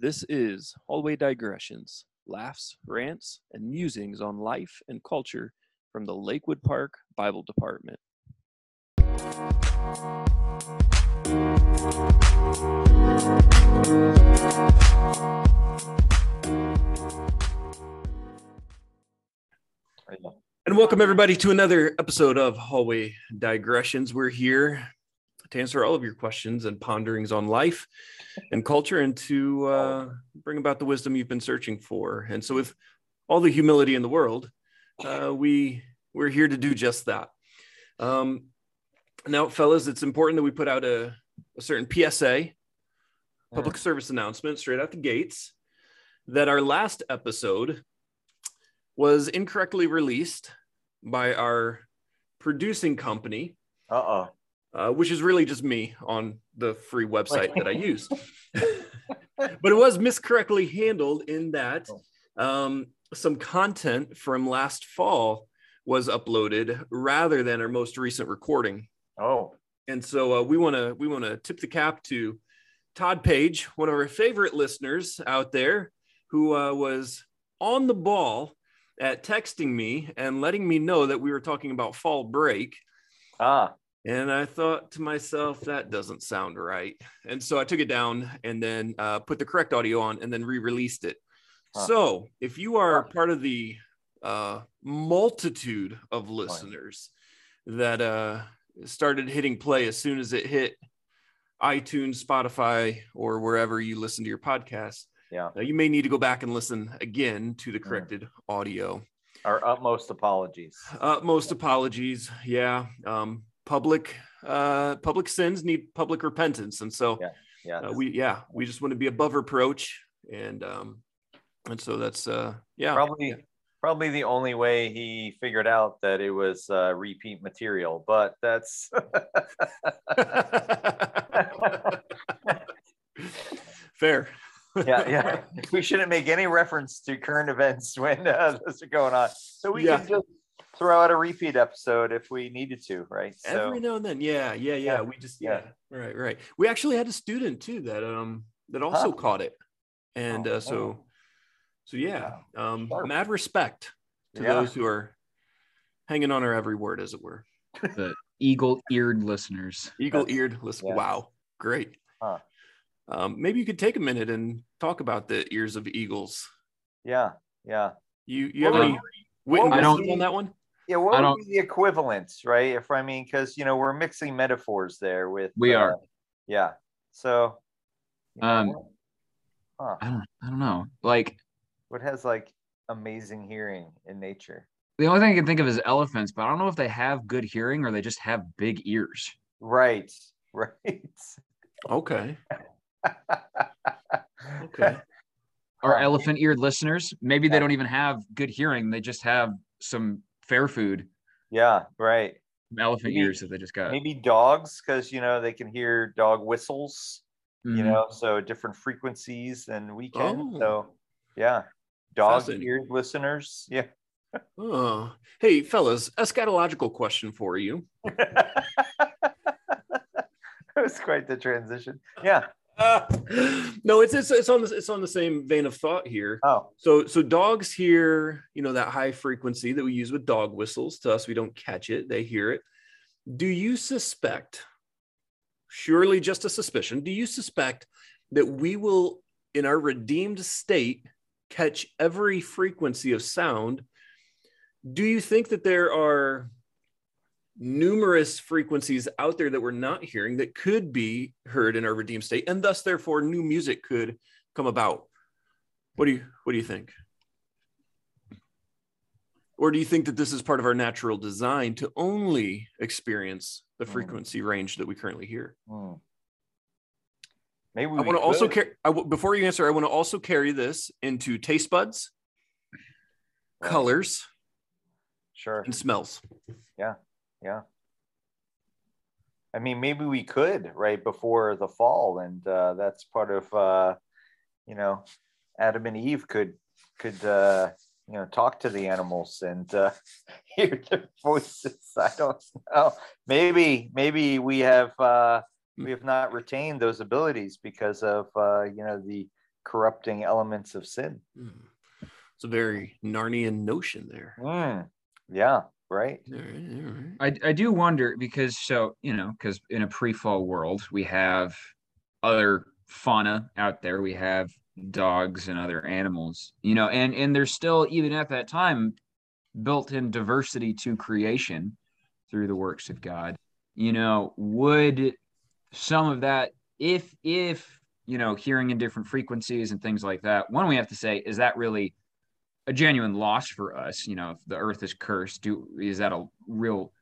This is Hallway Digressions, laughs, rants, and musings on life and culture from the Lakewood Park Bible Department. And welcome everybody to another episode of Hallway Digressions. We're here to answer all of your questions and ponderings on life and culture and to bring about the wisdom you've been searching for. And so with all the humility in the world, we're here to do just that. Now, fellas, it's important that we put out a certain PSA, public service announcement, straight out the gates, that our last episode was incorrectly released by our producing company. Which is really just me on the free website that I use. But it was miscorrectly handled in that some content from last fall was uploaded rather than our most recent recording. And so we want to tip the cap to Todd Page, one of our favorite listeners out there, who was on the ball at texting me and letting me know that we were talking about fall break. And I thought to myself, that doesn't sound right. And so I took it down and then put the correct audio on and then re-released it. So if you are part of the multitude of listeners that started hitting play as soon as it hit iTunes, Spotify, or wherever you listen to your podcast, you may need to go back and listen again to the corrected audio. Our utmost apologies. Apologies. Public sins need public repentance, and so we just want to be above reproach, and so that's probably the only way he figured out that it was repeat material, but that's fair. We shouldn't make any reference to current events when those are going on, so we can just throw out a repeat episode if we needed to, right? So every now and then. We just right we actually had a student too that that also caught it, and so mad respect to those who are hanging on our every word, as it were. The eagle-eared listeners. Wow, great. Maybe you could take a minute and talk about the ears of eagles. You have any witness on that one? What would be the equivalent, right? If I mean, because, you know, we're mixing metaphors there with... We are. So... I don't know. Like... What has, like, amazing hearing in nature? The only thing I can think of is elephants, but I don't know if they have good hearing or they just have big ears. Right. Okay. Our elephant-eared listeners, maybe they don't even have good hearing. They just have some... fair food. Elephant ears that they just got. Maybe dogs, because, you know, they can hear dog whistles, you know, so different frequencies than we can. So dog ear listeners. Hey fellas, eschatological question for you. That was quite the transition. No, it's on the same vein of thought here. So dogs hear, you know, that high frequency that we use with dog whistles. To us, we don't catch it; they hear it. Do you suspect? Surely, just a suspicion. Do you suspect that we will, in our redeemed state, catch every frequency of sound? Do you think that there are numerous frequencies out there that we're not hearing that could be heard in our redeemed state, and thus therefore new music could come about? What do you think? Or do you think that this is part of our natural design to only experience the frequency range that we currently hear? Maybe we before you answer, I want to also carry this into taste buds, colors, and smells. I mean, maybe we could right before the fall, and that's part of you know, Adam and Eve could you know, talk to the animals and hear their voices. I don't know. Maybe we have not retained those abilities because of you know, the corrupting elements of sin. It's a very Narnian notion there. Yeah, right. All right. I do wonder, because because in a pre-fall world we have other fauna out there, we have dogs and other animals, and there's still, even at that time, built-in diversity to creation through the works of God. Would some of that, if hearing in different frequencies and things like that, one, we have to say, is that really a genuine loss for us? If the earth is cursed, is that a real,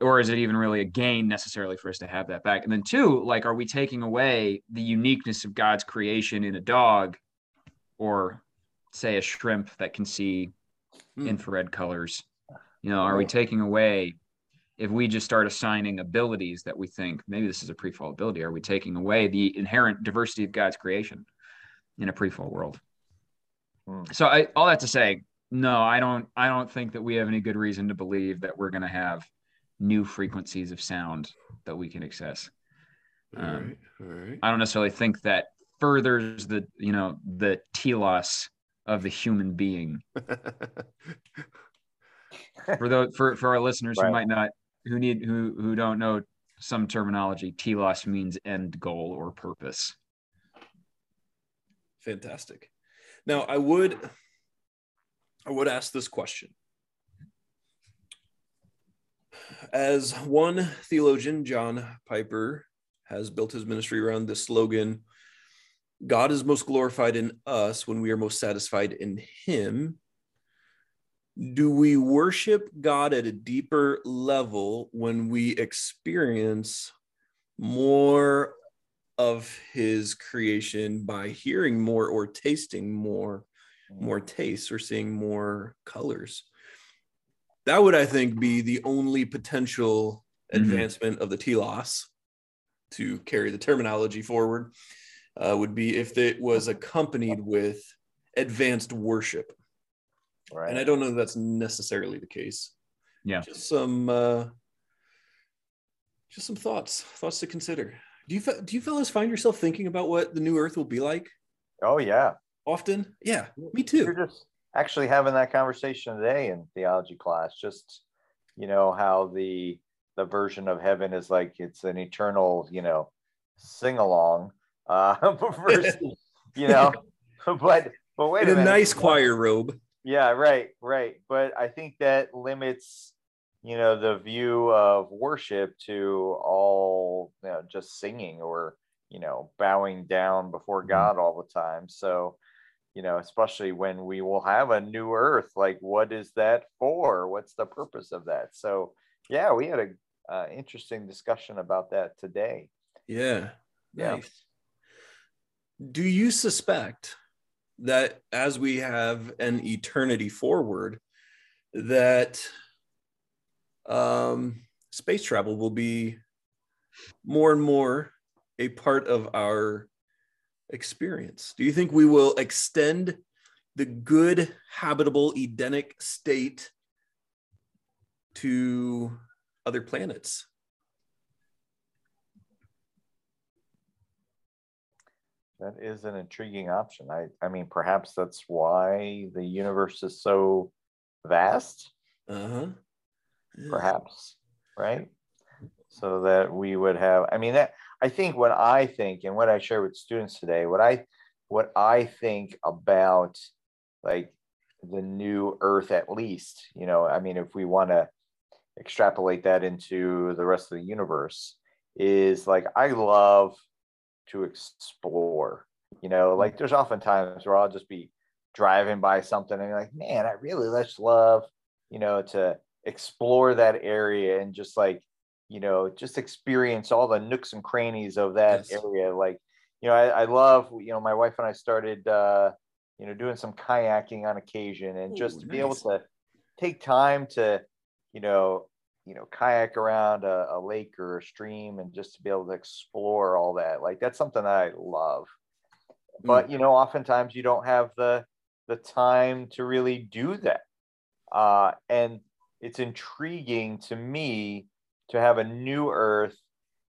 or is it even really a gain necessarily for us to have that back? And then two, are we taking away the uniqueness of God's creation in a dog, or say a shrimp that can see infrared colors? Are we taking away, if we just start assigning abilities that we think maybe this is a pre-fall ability, are we taking away the inherent diversity of God's creation in a pre-fall world? So all that to say, no, I don't think that we have any good reason to believe that we're going to have new frequencies of sound that we can access. All right. I don't necessarily think that furthers the, the telos of the human being. for our listeners, right, who don't know some terminology, telos means end goal or purpose. Fantastic. Now I would ask this question. As one theologian, John Piper, has built his ministry around this slogan, God is most glorified in us when we are most satisfied in him. Do we worship God at a deeper level when we experience more of his creation by hearing more or tasting more tastes or seeing more colors? That would, I think, be the only potential advancement of the telos, to carry the terminology forward, would be if it was accompanied with advanced worship. Right. And I don't know that that's necessarily the case. Yeah. Just some thoughts to consider. Do you fellas find yourself thinking about what the new earth will be like? Oh, yeah. Often? Yeah, me too. You're just actually having that conversation today in theology class, just how the version of heaven is like, it's an eternal sing-along versus, but wait a minute, nice choir robe. Yeah, right, but I think that limits the view of worship to all just singing or bowing down before God all the time. So especially when we will have a new earth, what is that for? What's the purpose of that? So yeah, we had a interesting discussion about that today. Yeah. Nice. Do you suspect that as we have an eternity forward, that space travel will be more and more a part of our experience? Do you think we will extend the good, habitable, Edenic state to other planets? That is an intriguing option. I mean, perhaps that's why the universe is so vast. Perhaps, right? So that we would have, I think what I think and what I share with students today, what I think about the new earth, at least, if we want to extrapolate that into the rest of the universe, is I love to explore, there's often times where I'll just be driving by something and man, I really love, to explore that area and just just experience all the nooks and crannies of that area. I love, my wife and I started, doing some kayaking on occasion, and just to be able to take time to, kayak around a lake or a stream, and just to be able to explore all that. That's something I love, but, oftentimes you don't have the time to really do that. And it's intriguing to me to have a new earth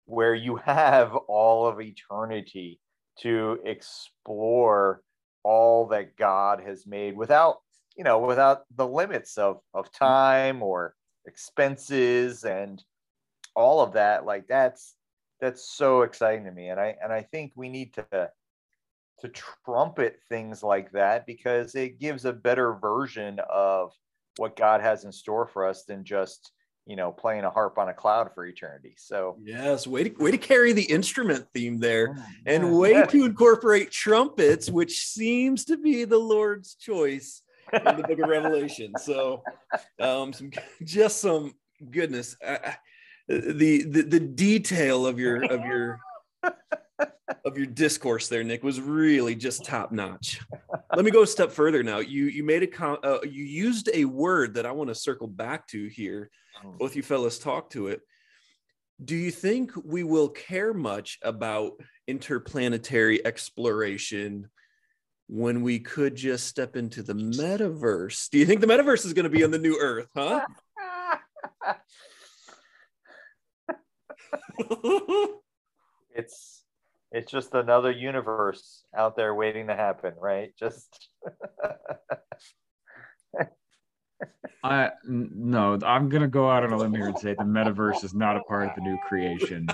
where you have all of eternity to explore all that God has made without, you know, without the limits of time or expenses and all of that. Like that's so exciting to me. And I think we need to trumpet things like that, because it gives a better version of what God has in store for us than just, you know, playing a harp on a cloud for eternity. So yes, way to carry the instrument theme there, and way to incorporate trumpets, which seems to be the Lord's choice in the book of Revelation. So some goodness. The detail of your discourse there, Nick, was really just top notch. Let me go a step further now. You made you used a word that I want to circle back to here. Both you fellas talk to it. Do you think we will care much about interplanetary exploration when we could just step into the metaverse? Do you think the metaverse is going to be on the new Earth, huh? It's just another universe out there waiting to happen, right? Just No, I'm going to go out on a limb here and say the metaverse is not a part of the new creation.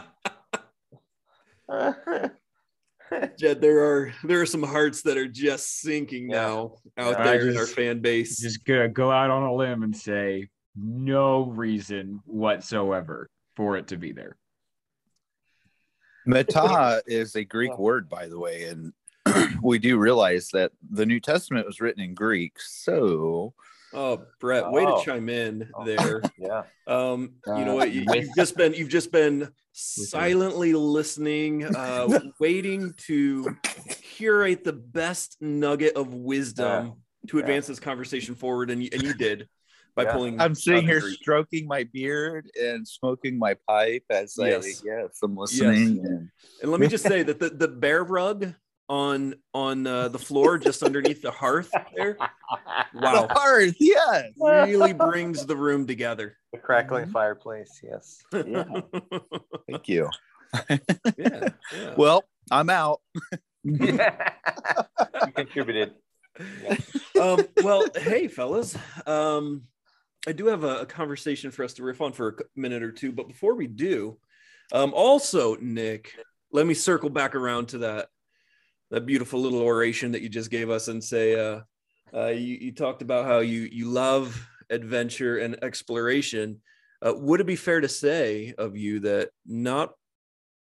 Jed, there are some hearts that are just sinking now out there in our fan base. Just going to go out on a limb and say no reason whatsoever for it to be there. Meta is a Greek word, by the way, and we do realize that the New Testament was written in Greek, so... Oh, Brett, way to chime in there. Yeah. You know what? You've just been silently listening, waiting to curate the best nugget of wisdom to advance this conversation forward, and you did by pulling. I'm sitting here stroking my beard and smoking my pipe as I'm listening. Yes. And let me just say that the bear rug on the floor just underneath the hearth there. Wow. The hearth, yes. Really brings the room together. The crackling fireplace, yes. Yeah. Thank you. Yeah. Well, I'm out. You contributed. Yeah. Well, hey, fellas. I do have a conversation for us to riff on for a minute or two, but before we do, also, Nick, let me circle back around to that beautiful little oration that you just gave us and say, you talked about how you love adventure and exploration. Would it be fair to say of you that not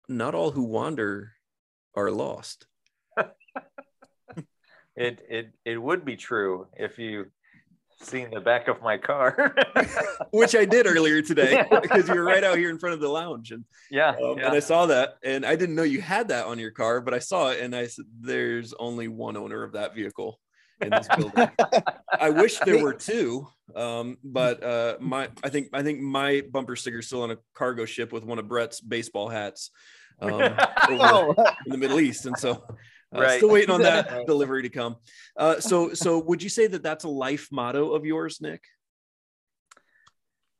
all who wander are lost? It would be true if you've seen the back of my car, which I did earlier today because you were right out here in front of the lounge, and and I saw that, and I didn't know you had that on your car, but I saw it and I said, "There's only one owner of that vehicle in this building." I wish there were two, but I think my bumper sticker's still on a cargo ship with one of Brett's baseball hats in the Middle East, and so. Still waiting on that delivery to come. So would you say that that's a life motto of yours, Nick?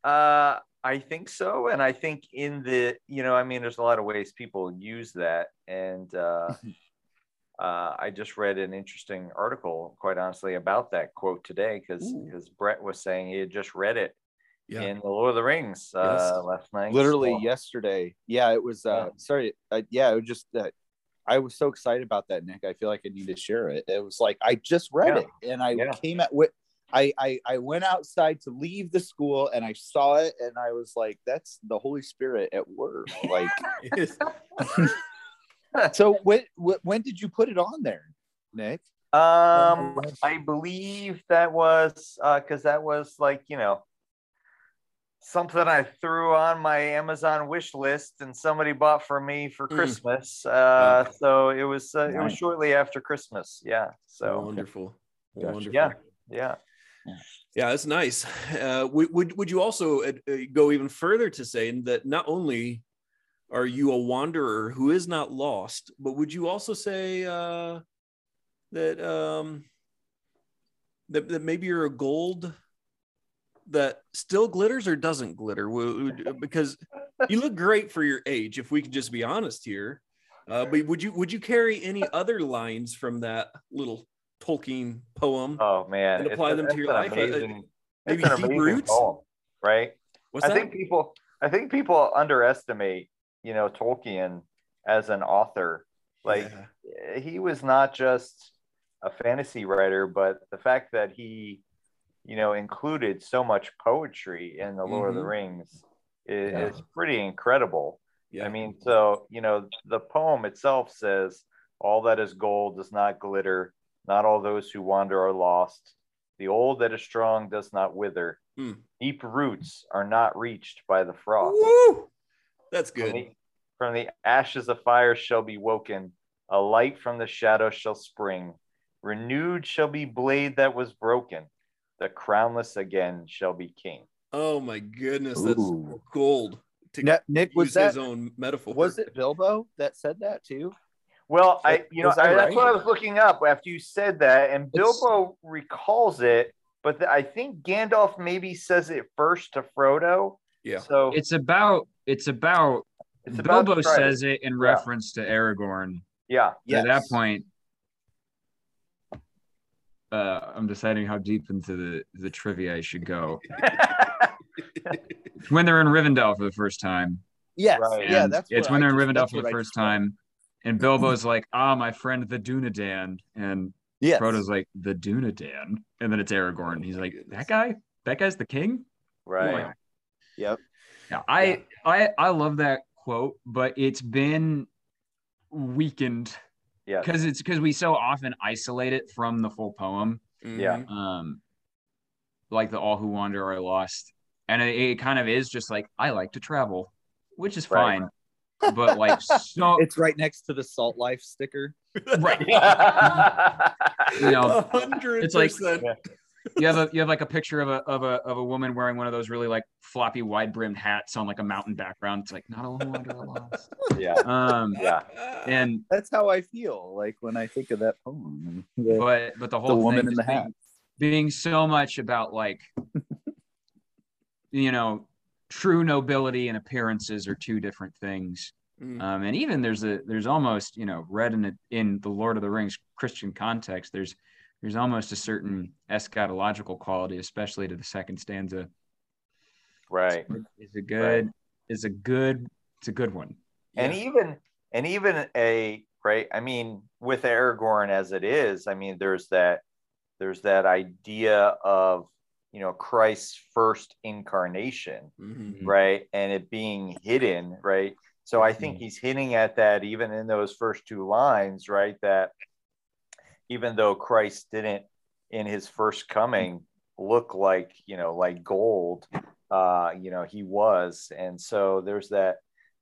I think so. And I think there's a lot of ways people use that. And I just read an interesting article, quite honestly, about that quote today, because Brett was saying he had just read it in the Lord of the Rings last night. Literally yesterday. Yeah, it was, sorry. It was just that. I was so excited about that, Nick. I feel like I need to share it. It was like I just read it, and I came at what I went outside to leave the school, and I saw it, and I was like, "That's the Holy Spirit at work." Like, so when did you put it on there, Nick? I believe that was because that was like something I threw on my Amazon wish list and somebody bought for me for Christmas. So it was shortly after Christmas. Yeah. So wonderful. Yeah. It's nice. Would you also go even further to saying that not only are you a wanderer who is not lost, but would you also say that maybe you're a gold that still glitters or doesn't glitter, because you look great for your age, if we can just be honest here. But would you carry any other lines from that little Tolkien poem? Oh man, and apply them to your life. Amazing, maybe deep roots, poem, right? I think people underestimate, you know, Tolkien as an author. Like he was not just a fantasy writer, but the fact that he, you know, included so much poetry in the Lord of the Rings is pretty incredible. Yeah. I mean, so, you know, the poem itself says, all that is gold does not glitter. Not all those who wander are lost. The old that is strong does not wither. Deep roots are not reached by the frost. Woo! That's good. From the ashes of fire shall be woken. A light from the shadow shall spring. Renewed shall be blade that was broken. The crownless again shall be king. Oh my goodness, that's gold. Nick, was that his own metaphor? Was it Bilbo that said that too? Well, that's what I was looking up after you said that, and Bilbo recalls it, but I think Gandalf maybe says it first to Frodo. Yeah. So it's about Bilbo says it in reference to Aragorn. Yeah. Yes. At that point, I'm deciding how deep into the trivia I should go. When they're in Rivendell for the first time. Yes. Right. Yeah. That's when they're in Rivendell for the first time. And Bilbo's like, my friend, the Dunadan. And Frodo's like, the Dunadan. And then it's Aragorn. He's like, that guy? That guy's the king? Right. Boy. Yep. Now, I love that quote, but it's been weakened. Yeah. Because we so often isolate it from the full poem. Yeah. Like the all who wander are lost. And it kind of is just like, I like to travel, which is fine. But like, so it's right next to the Salt Life sticker, right? You know, 100%. It's like you have like a picture of a woman wearing one of those really like floppy wide brimmed hats on like a mountain background. It's like not all wander lost. Yeah, and that's how I feel like when I think of that poem. But the whole woman in the hat being so much about like, you know. True nobility and appearances are two different things, and even there's almost, you know, read in the Lord of the Rings Christian context, there's almost a certain eschatological quality, especially to the second stanza. Right, it's a good one, and even I mean, with Aragorn as it is, I mean, there's that idea of, you know, Christ's first incarnation, right? And it being hidden, right? So I think he's hinting at that even in those first two lines, right? That even though Christ didn't in his first coming look like, you know, like gold, you know, he was. And so there's that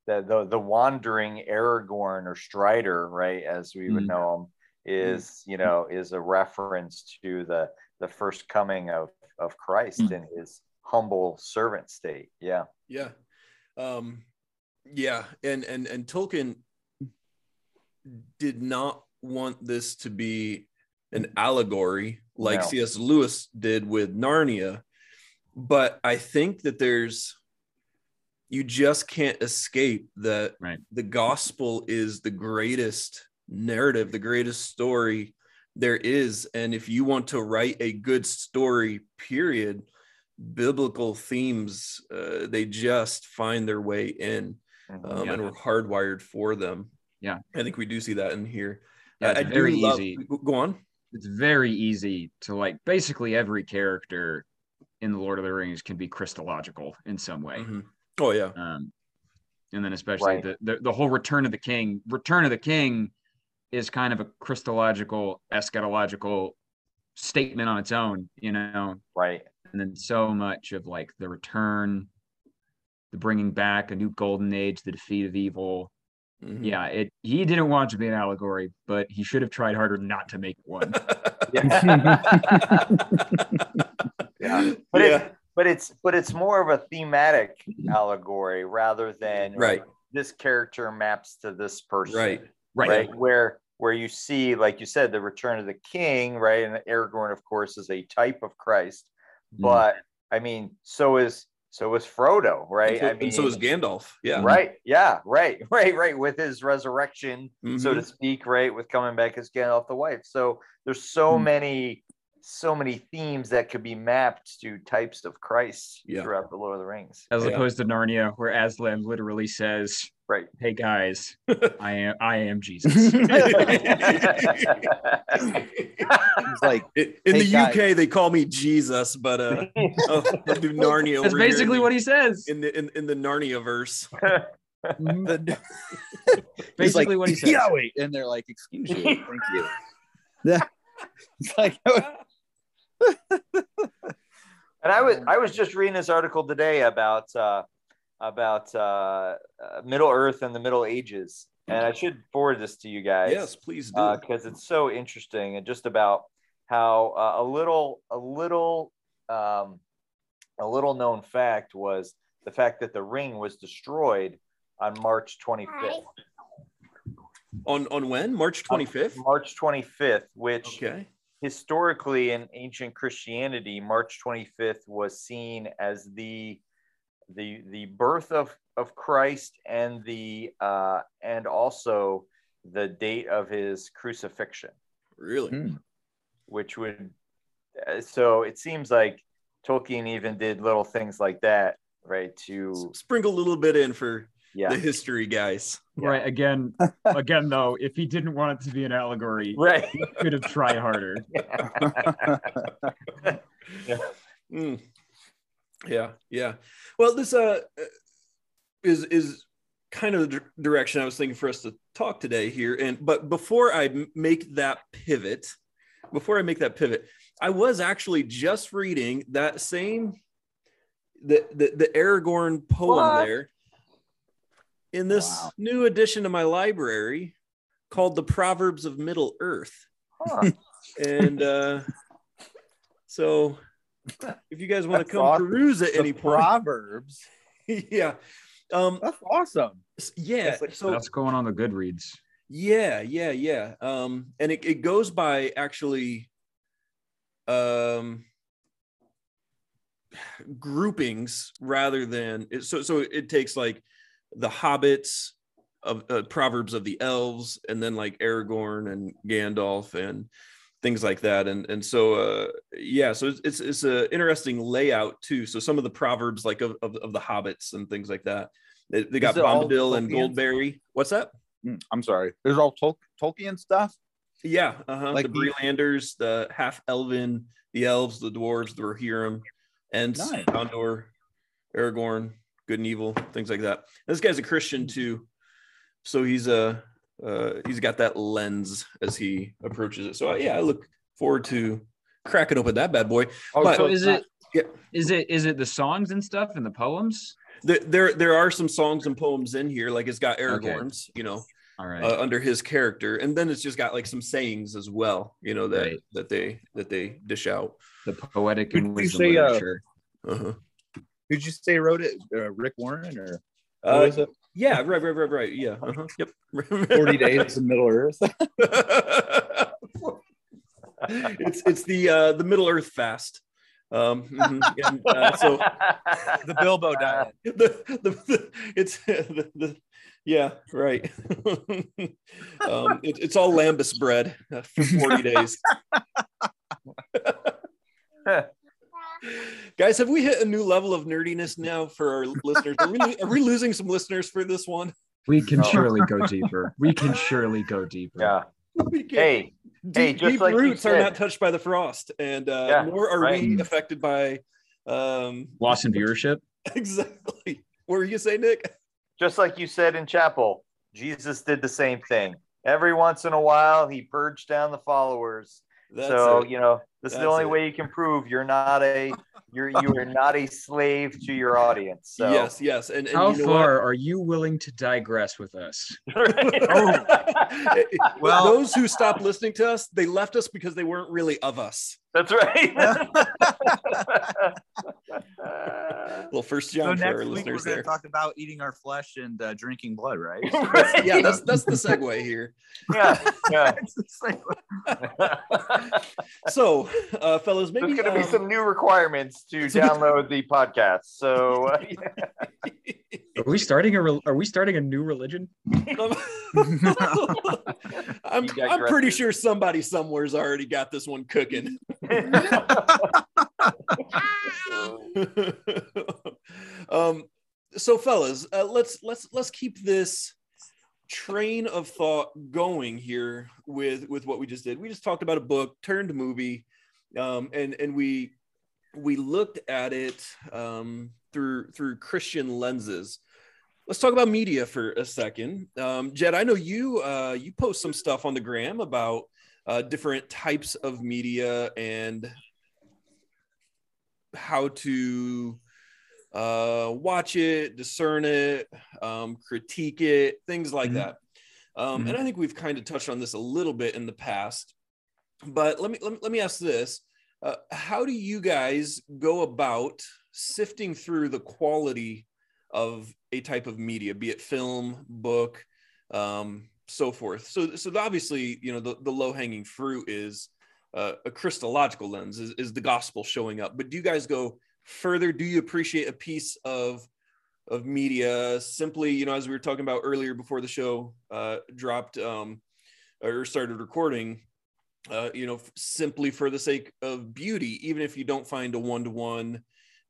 the wandering Aragorn or Strider, right? As we would know him, is, you know, is a reference to the first coming of Christ in his humble servant state. And Tolkien did not want this to be an allegory like C.S. Lewis did with Narnia, but I think that you just can't escape that the gospel is the greatest narrative, the greatest story there is. And if you want to write a good story, period, biblical themes, they just find their way in, and we're hardwired for them. Yeah. I think we do see that in here. Yeah, it's very easy. Go on. It's very easy to, like, basically every character in the Lord of the Rings can be Christological in some way. Oh yeah. And then especially the whole Return of the King is kind of a Christological, eschatological statement on its own, you know? Right. And then so much of like the return, the bringing back, a new golden age, the defeat of evil. Yeah, he didn't want it to be an allegory, but he should have tried harder not to make one. But it's more of a thematic allegory rather than like, this character maps to this person. Right. Where you see, like you said, the return of the king, right? And Aragorn, of course, is a type of Christ. But I mean, so is So was Frodo, right? So was Gandalf. Yeah. Right. Yeah. Right. With his resurrection, so to speak, right? With coming back as Gandalf the White. So there's so many themes that could be mapped to types of Christ throughout the Lord of the Rings. As opposed to Narnia, where Aslan literally says, right, hey guys, I am Jesus. It's like, in the UK, they call me Jesus, but I'll do Narnia. That's basically what he says in the Narnia verse. Basically, like, what he says. Yahweh, and they're like, "Excuse you, thank you." It's like, and I was just reading this article today about Middle Earth and the Middle Ages, and I should forward this to you guys. Yes, please do, because it's so interesting, and just about how a little known fact was the fact that the ring was destroyed on March 25th. On when? March 25th? March 25th, which historically in ancient Christianity, March 25th was seen as the birth of Christ and and also the date of his crucifixion. Really? Which would, so it seems like Tolkien even did little things like that, right? To sprinkle a little bit in for the history guys. Right. Again, though, if he didn't want it to be an allegory, he could have tried harder. Yeah. Well, this is kind of the direction I was thinking for us to talk today here. But before I make that pivot, I was actually just reading that same the Aragorn poem there in this new edition of my library called The Proverbs of Middle Earth. And so if you guys want to come peruse at any point. Proverbs. That's awesome. Yeah. So that's going on the Goodreads. Yeah. And it goes by actually groupings rather than so it takes like the hobbits of Proverbs of the Elves, and then like Aragorn and Gandalf and things like that. And so, so it's a interesting layout too. So some of the Proverbs like of the hobbits and things like that, they got Bombadil and Goldberry. What's that? I'm sorry. There's all Tolkien stuff. Yeah. Like the Brelanders, the half elven, the elves, the dwarves, the Rohirrim, and Gondor, Aragorn, good and evil, things like that. And this guy's a Christian too, so he's got that lens as he approaches it. So I look forward to cracking open that bad boy. Is it the songs and stuff and the poems? There are some songs and poems in here. Like it's got Aragorn's, under his character, and then it's just got like some sayings as well, that they dish out. The poetic and wisdom literature. Who'd you say wrote it? Rick Warren or? Is it? Yeah, right. Yeah. Uh-huh. Yep. 40 Days in Middle Earth. It's the Middle Earth fast. So the Bilbo diet. Right. It's all lambus bread for 40 days. Guys, have we hit a new level of nerdiness now for our listeners? Are we losing some listeners for this one? We can surely go deeper. Yeah. Hey, deep like roots are not touched by the frost, and nor are we affected by loss in viewership. Exactly. What were you saying, Nick? Just like you said in chapel, Jesus did the same thing. Every once in a while, he purged down the followers. This is the only way you can prove you are not a slave to your audience. So. Yes. And how far are you willing to digress with us? Well, those who stopped listening to us, they left us because they weren't really of us. That's right. Well, First John for our listeners there. We're going to talk about eating our flesh and drinking blood, right? Right. Yeah, that's the segue here. Yeah. It's a segue. So, fellas, maybe there's going to be some new requirements to download the podcast. So, yeah. Are we starting a new religion? I'm pretty sure somebody somewhere's already got this one cooking. So, fellas, let's keep this train of thought going here with what we just did. We just talked about a book turned movie, and we looked at it through Christian lenses. Let's talk about media for a second. Jed, I know you post some stuff on the gram about different types of media and how to watch it, discern it, critique it, things like that. And I think we've kind of touched on this a little bit in the past, but let me ask this. How do you guys go about sifting through the quality of a type of media, be it film, book, so forth? So obviously, you know, the low-hanging fruit is a Christological lens, is the gospel showing up. But do you guys go further? Do you appreciate a piece of media simply, you know, as we were talking about earlier before the show dropped or started recording, you know, simply for the sake of beauty, even if you don't find a one-to-one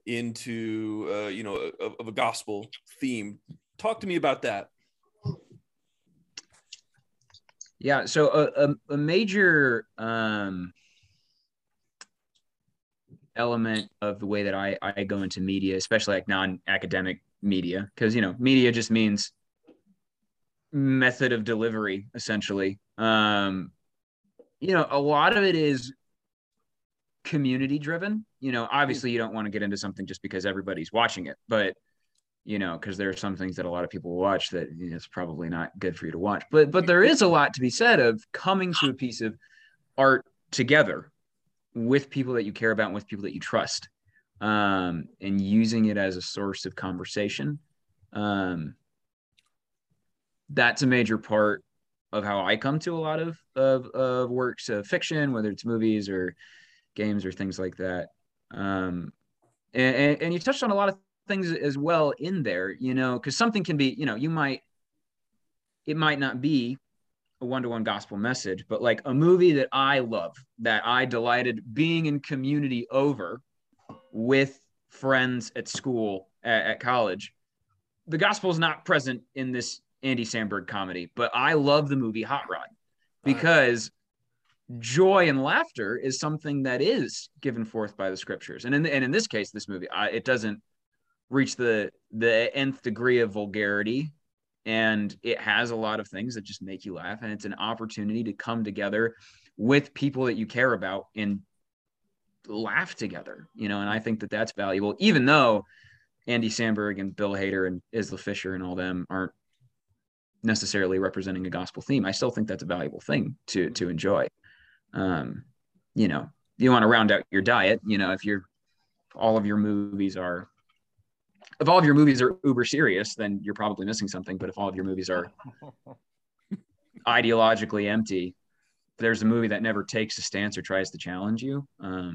into you know, of a gospel theme? Talk to me about that. Yeah, so a major element of the way that I go into media, especially like non-academic media, because, you know, media just means method of delivery, essentially. You know, a lot of it is community driven. You know, obviously you don't want to get into something just because everybody's watching it, but, you know, because there are some things that a lot of people watch that, you know, it's probably not good for you to watch, but there is a lot to be said of coming to a piece of art together with people that you care about and with people that you trust, and using it as a source of conversation. That's a major part of how I come to a lot of works of fiction, whether it's movies or games or things like that. And you touched on a lot of things as well in there, you know, because something can be, you know, it might not be a one-to-one gospel message, but like a movie that I love, that I delighted being in community over with friends at school, at college. The gospel is not present in this Andy Samberg comedy, but I love the movie Hot Rod because joy and laughter is something that is given forth by the scriptures. And in this case, this movie, it doesn't reach the nth degree of vulgarity. And it has a lot of things that just make you laugh. And it's an opportunity to come together with people that you care about and laugh together, you know? And I think that that's valuable, even though Andy Samberg and Bill Hader and Isla Fisher and all them aren't necessarily representing a gospel theme. I still think that's a valuable thing to enjoy. You know, you want to round out your diet, you know, if all of your movies are uber serious, then you're probably missing something. But if all of your movies are ideologically empty, there's a movie that never takes a stance or tries to challenge you. I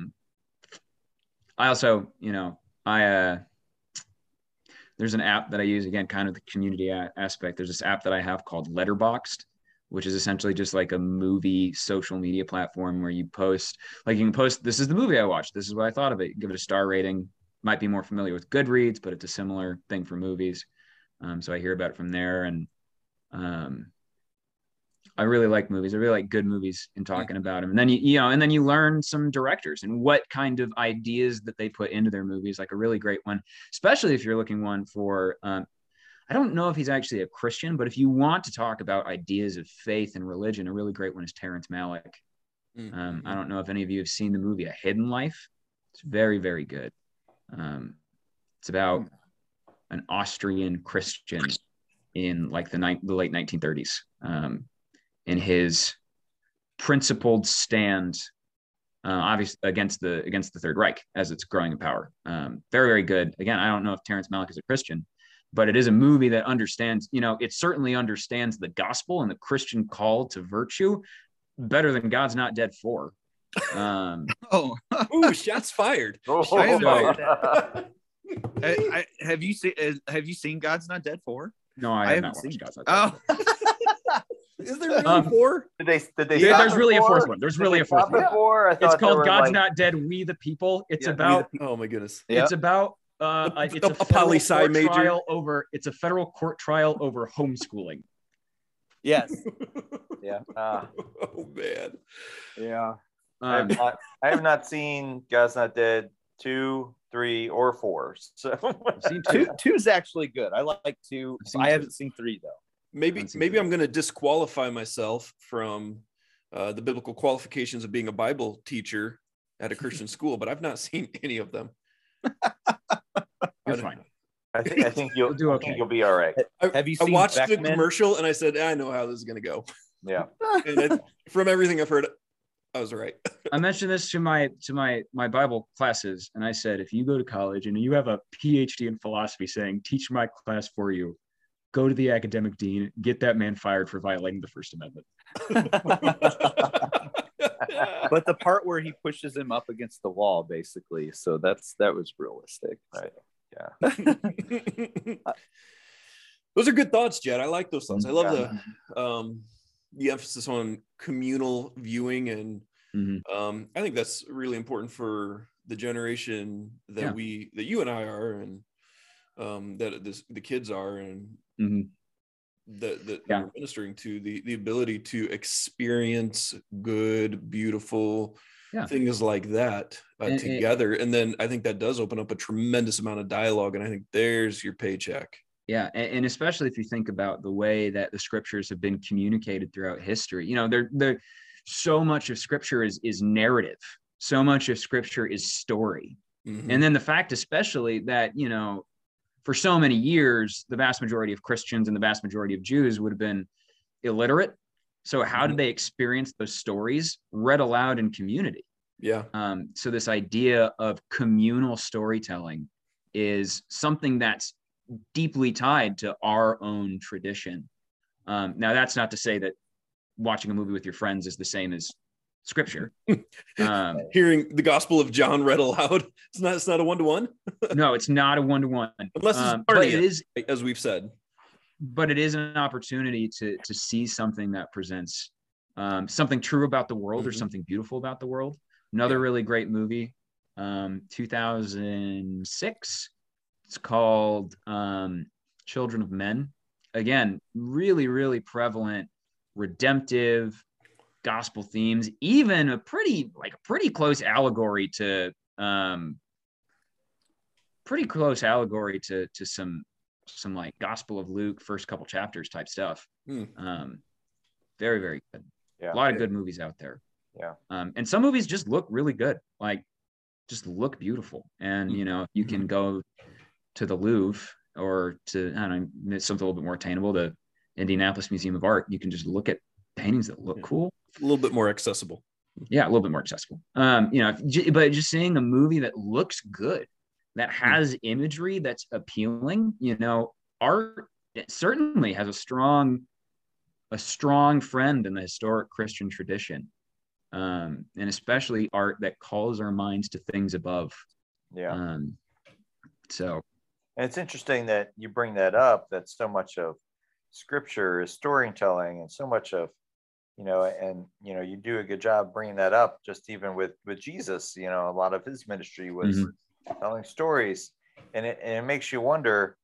also, you know, there's an app that I use, again, kind of the community aspect. There's this app that I have called Letterboxd, which is essentially just like a movie social media platform where you post, like you can post, this is the movie I watched, this is what I thought of it, give it a star rating. Might be more familiar with Goodreads, but it's a similar thing for movies. So I hear about it from there. And I really like movies. I really like good movies and talking about them. And then, you you learn some directors and what kind of ideas that they put into their movies, like a really great one, especially if you're looking one for, I don't know if he's actually a Christian, but if you want to talk about ideas of faith and religion, a really great one is Terrence Malick. I don't know if any of you have seen the movie A Hidden Life. It's very, very good. It's about an Austrian Christian in like the late 1930s, in his principled stand, obviously against the Third Reich as it's growing in power. Very, very good. Again, I don't know if Terrence Malick is a Christian, but it is a movie that understands, you know, it certainly understands the gospel and the Christian call to virtue better than God's Not Dead 4. Oh, ooh, shots fired. Have you seen God's Not Dead 4? No, I haven't seen God's Not Dead 4. Oh. Is there really 4? Did they there's really before? A fourth one. There's really a fourth one. It's called God's Not Dead, We the People. It's about oh my goodness. It's about a poli-sci major trial over. It's a federal court trial over homeschooling. Yes. Yeah. Oh man. Yeah. I have not seen God's Not Dead 2, 3, or 4. So two's actually good. I like 2. I haven't seen 3 though. Maybe I'm going to disqualify myself from the biblical qualifications of being a Bible teacher at a Christian school, but I've not seen any of them. You're fine. I think you'll do okay. I think you'll be all right. Have you seen I watched Beckman? The commercial and I said, I know how this is going to go. Yeah. From everything I've heard, I was right. I mentioned this to my Bible classes, and I said, if you go to college and you have a PhD in philosophy saying, teach my class for you, go to the academic dean, get that man fired for violating the First Amendment. But the part where he pushes him up against the wall, basically. So that was realistic. Right. So, yeah. Those are good thoughts, Jed. I like those thoughts. I love the emphasis on communal viewing. And I think that's really important for the generation that that you and I are, and that the kids are, and we're ministering to the ability to experience good, beautiful things like that together. And then I think that does open up a tremendous amount of dialogue. And I think there's your paycheck. Yeah. And especially if you think about the way that the scriptures have been communicated throughout history, you know, they're so much of scripture is narrative. So much of scripture is story. Mm-hmm. And then the fact, especially that, you know, for so many years, the vast majority of Christians and the vast majority of Jews would have been illiterate. So how did they experience those stories? Read aloud in community. Yeah. So this idea of communal storytelling is something that's deeply tied to our own tradition. Now, that's not to say that watching a movie with your friends is the same as scripture. Hearing the Gospel of John read aloud, it's not a one-to-one. No, it's not a one-to-one, unless it's it is, as we've said, but it is an opportunity to see something that presents something true about the world or something beautiful about the world. Another really great movie, 2006, it's called Children of Men. Again, really, really prevalent redemptive gospel themes, even a pretty close allegory to some like Gospel of Luke, first couple chapters type stuff. Very, very good. A lot of good movies out there. And some movies just look really good, like just look beautiful. And you know, you can go to the Louvre or to, I don't know, something a little bit more attainable, the Indianapolis Museum of Art. You can just look at paintings that look cool, a little bit more accessible. A little bit more accessible. You know, but just seeing a movie that looks good, that has imagery that's appealing. You know, art certainly has a strong friend in the historic Christian tradition, and especially art that calls our minds to things above. So, and it's interesting that you bring that up. That so much of scripture is storytelling, and so much of, you know, and you know, you do a good job bringing that up. Just even with Jesus, you know, a lot of his ministry was telling stories, and it makes you wonder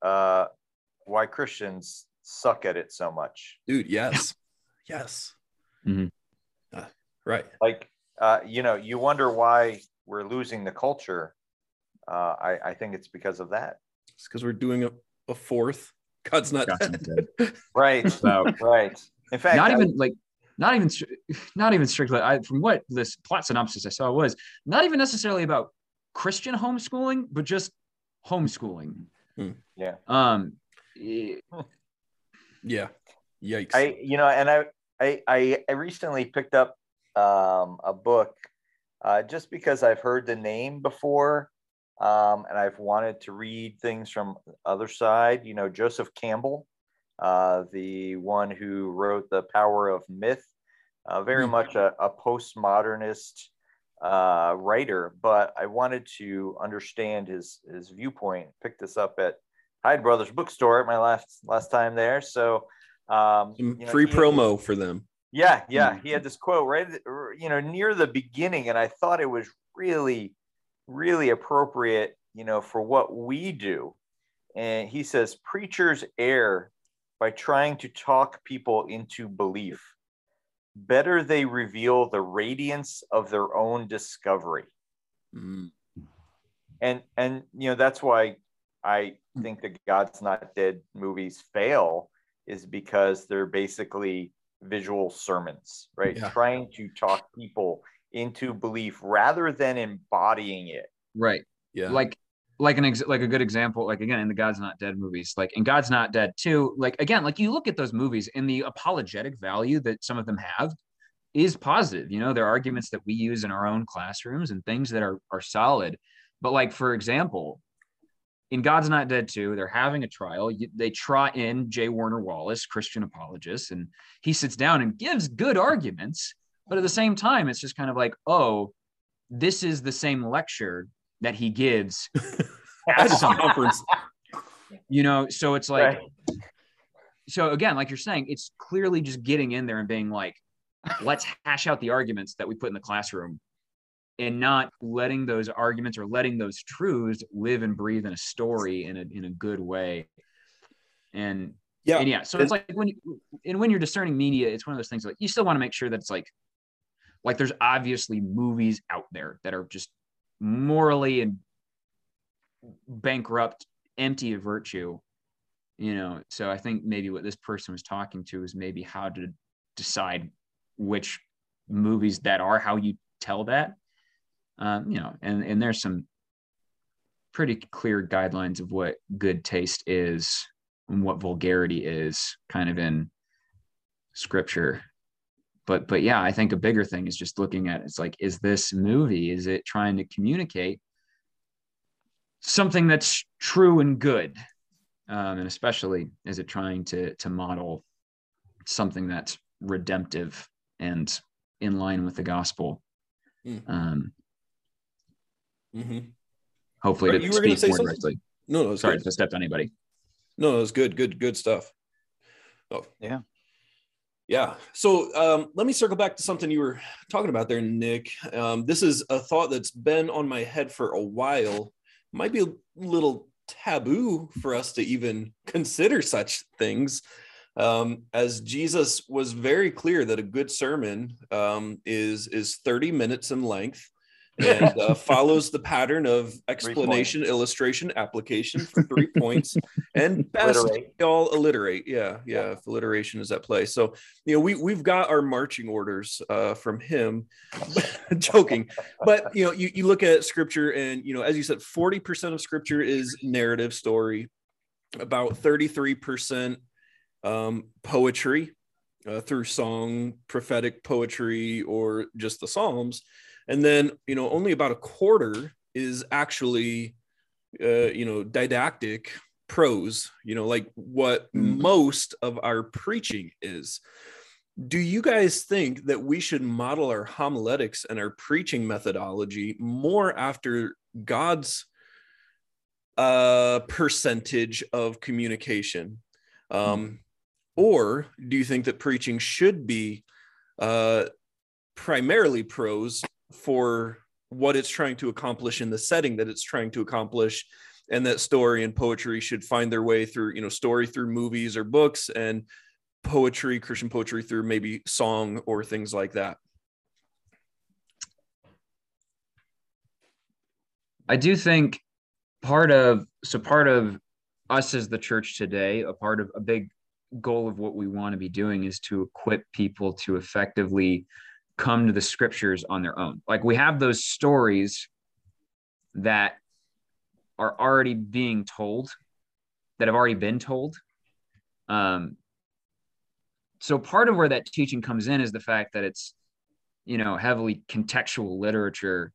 why Christians suck at it so much. Dude, yes. Right. Like, you know, you wonder why we're losing the culture. I think it's because of that. It's because we're doing a fourth God's not dead. Right. So, right. In fact, not even strictly. From what this plot synopsis I saw was not even necessarily about Christian homeschooling, but just homeschooling. Yikes. I recently picked up a book just because I've heard the name before, and I've wanted to read things from other side. You know, Joseph Campbell, the one who wrote The Power of Myth, very much a postmodernist writer, but I wanted to understand his viewpoint. Picked this up at Hyde Brothers Bookstore at my last time there. So free promo for them. Yeah. He had this quote right, near the beginning, and I thought it was really, really appropriate, for what we do. And he says, "Preachers err by trying to talk people into belief. Better they reveal the radiance of their own discovery." Mm. And that's why I think the God's Not Dead movies fail, is because they're basically visual sermons, right? Yeah. Trying to talk people into belief rather than embodying it. Right. Yeah. Like a good example, like again in the God's Not Dead movies, like in God's Not Dead 2, like again, like you look at those movies and the apologetic value that some of them have is positive. There are arguments that we use in our own classrooms and things that are solid. But like, for example, in God's Not Dead 2, they're having a trial. They try in J. Warner Wallace, Christian apologist, and he sits down and gives good arguments. But at the same time, it's just kind of like, oh, this is the same lecture that he gives at a conference, so it's like, right. So again, like you're saying, it's clearly just getting in there and being like, let's hash out the arguments that we put in the classroom and not letting those arguments or letting those truths live and breathe in a story in a good way. So it's like when you're discerning media, it's one of those things like you still want to make sure that it's like there's obviously movies out there that are just morally and bankrupt, empty of virtue, so I think maybe what this person was talking to is maybe how to decide which movies that are, how you tell that, and there's some pretty clear guidelines of what good taste is and what vulgarity is kind of in scripture. But yeah, I think a bigger thing is just looking at it's like, is this movie, is it trying to communicate something that's true and good? And especially, is it trying to model something that's redemptive and in line with the gospel? Mm-hmm. Hopefully to speak more directly. No, sorry to step on anybody. No, it was good stuff. Oh yeah. Yeah. So let me circle back to something you were talking about there, Nick. This is a thought that's been on my head for a while. Might be a little taboo for us to even consider such things, as Jesus was very clear that a good sermon is 30 minutes in length and follows the pattern of explanation, illustration, application for 3 points, and best y'all alliterate. Yeah, if alliteration is at play. So we've got our marching orders from him. Joking, but you look at scripture, and as you said, 40% of scripture is narrative story, about 33% poetry through song, prophetic poetry, or just the Psalms. And then, only about a quarter is actually, didactic prose, like what most of our preaching is. Do you guys think that we should model our homiletics and our preaching methodology more after God's percentage of communication? Or do you think that preaching should be primarily prose for what it's trying to accomplish in the setting that it's trying to accomplish, and that story and poetry should find their way through, story through movies or books, and poetry, Christian poetry, through maybe song or things like that? I do think part of us as the church today, a part of a big goal of what we want to be doing is to equip people to effectively come to the scriptures on their own. Like, we have those stories that are already being told, that have already been told. So part of where that teaching comes in is the fact that it's, heavily contextual literature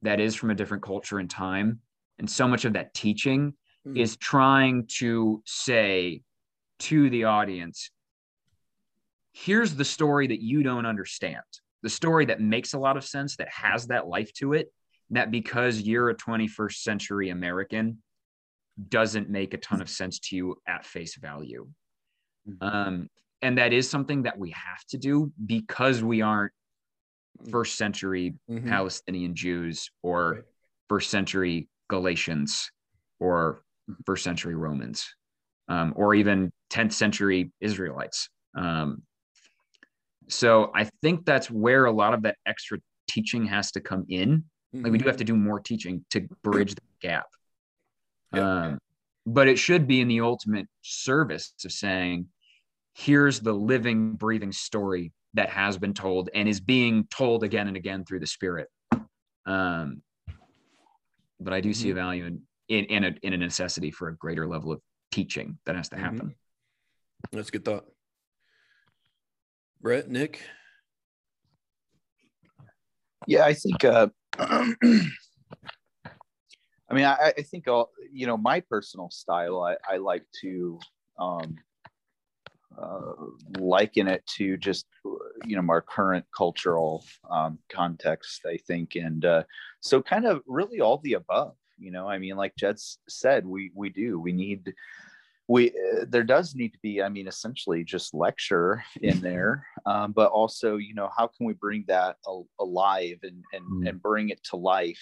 that is from a different culture and time. And so much of that teaching is trying to say to the audience, here's the story that you don't understand, the story that makes a lot of sense, that has that life to it, that because you're a 21st century American doesn't make a ton of sense to you at face value. And that is something that we have to do because we aren't first century Palestinian Jews or first century Galatians or first century Romans, or even 10th century Israelites. So I think that's where a lot of that extra teaching has to come in. Like, we do have to do more teaching to bridge the gap. But it should be in the ultimate service of saying, here's the living, breathing story that has been told and is being told again and again through the Spirit. But I do see a value in a necessity for a greater level of teaching that has to happen. That's a good thought. Brett, Nick? Yeah, I think... I mean, I think, you know, my personal style, I like to liken it to just, you know, our current cultural context, I think. And so kind of really all the above, you know, I mean, like Jed said, there does need to be, I mean, essentially just lecture in there, but also, you know, how can we bring that alive and bring it to life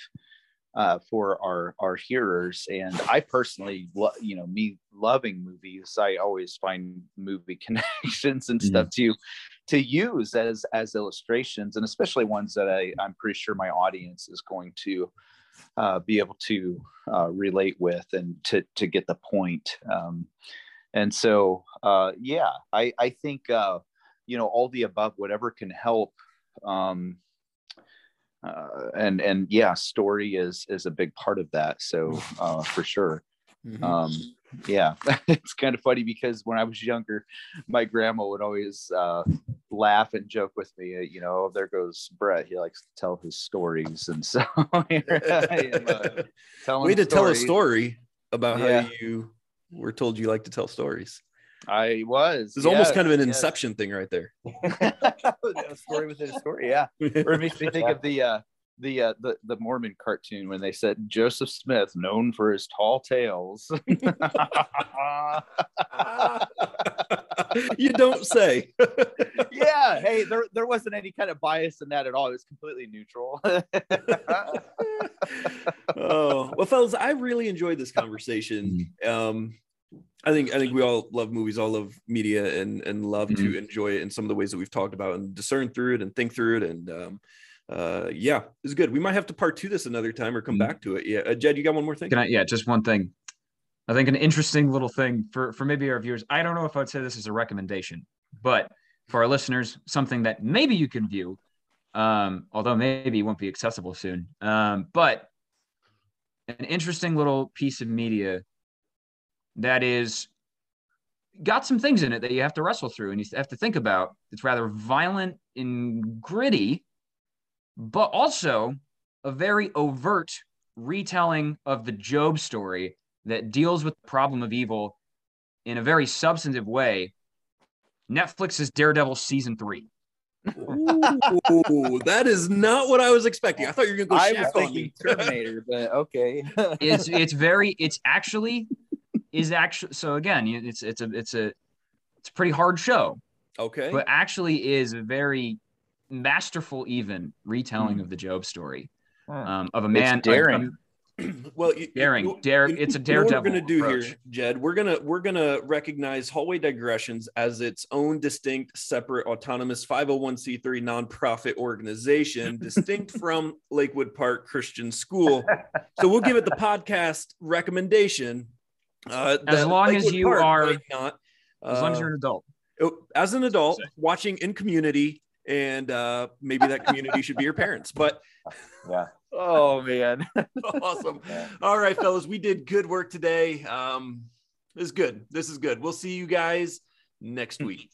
for our hearers? And I personally, you know, me loving movies, I always find movie connections and stuff to use as illustrations, and especially ones that I'm pretty sure my audience is going to be able to relate with and to get the point. And so, yeah, I think, you know, all the above, whatever can help. And yeah, story is a big part of that. So for sure. Yeah, it's kind of funny because when I was younger, my grandma would always laugh and joke with me, you know, there goes Brett, he likes to tell his stories. And so here I am, telling we had to tell a story about how you were told you like to tell stories. I was. It's almost kind of an Inception thing right there. A story within a story, yeah. Or it makes me think of the Mormon cartoon when they said Joseph Smith, known for his tall tales. You don't say. Yeah, hey, there wasn't any kind of bias in that at all. It was completely neutral. Oh well, fellas, I really enjoyed this conversation. I think we all love movies, all love media, and love to enjoy it in some of the ways that we've talked about and discern through it and think through it. And yeah, it's good. We might have to part two this another time or come back to it. Yeah, Jed, you got one more thing? Can I, yeah, just one thing. I think an interesting little thing for maybe our viewers. I don't know if I'd say this is a recommendation, but for our listeners, something that maybe you can view, although maybe it won't be accessible soon. But an interesting little piece of media that is got some things in it that you have to wrestle through and you have to think about. It's rather violent and gritty, but also a very overt retelling of the Job story that deals with the problem of evil in a very substantive way. Netflix's Daredevil season 3. Ooh, that is not what I was expecting. I thought you were going to go shaft on me. Terminator, but okay. It's actually so again, it's a pretty hard show. Okay. But actually is a very masterful even retelling of the Job story, of a man. It's daring. It's a daredevil. What we're going to do here, Jed, we're going to recognize Hallway Digressions as its own distinct, separate, autonomous 501c3 nonprofit organization, distinct from Lakewood Park Christian School. So we'll give it the podcast recommendation. As long as you're an adult. As an adult watching in community. And maybe that community should be your parents, but yeah. Oh man. Awesome. Yeah. All right, fellas, we did good work today. This is good. We'll see you guys next week.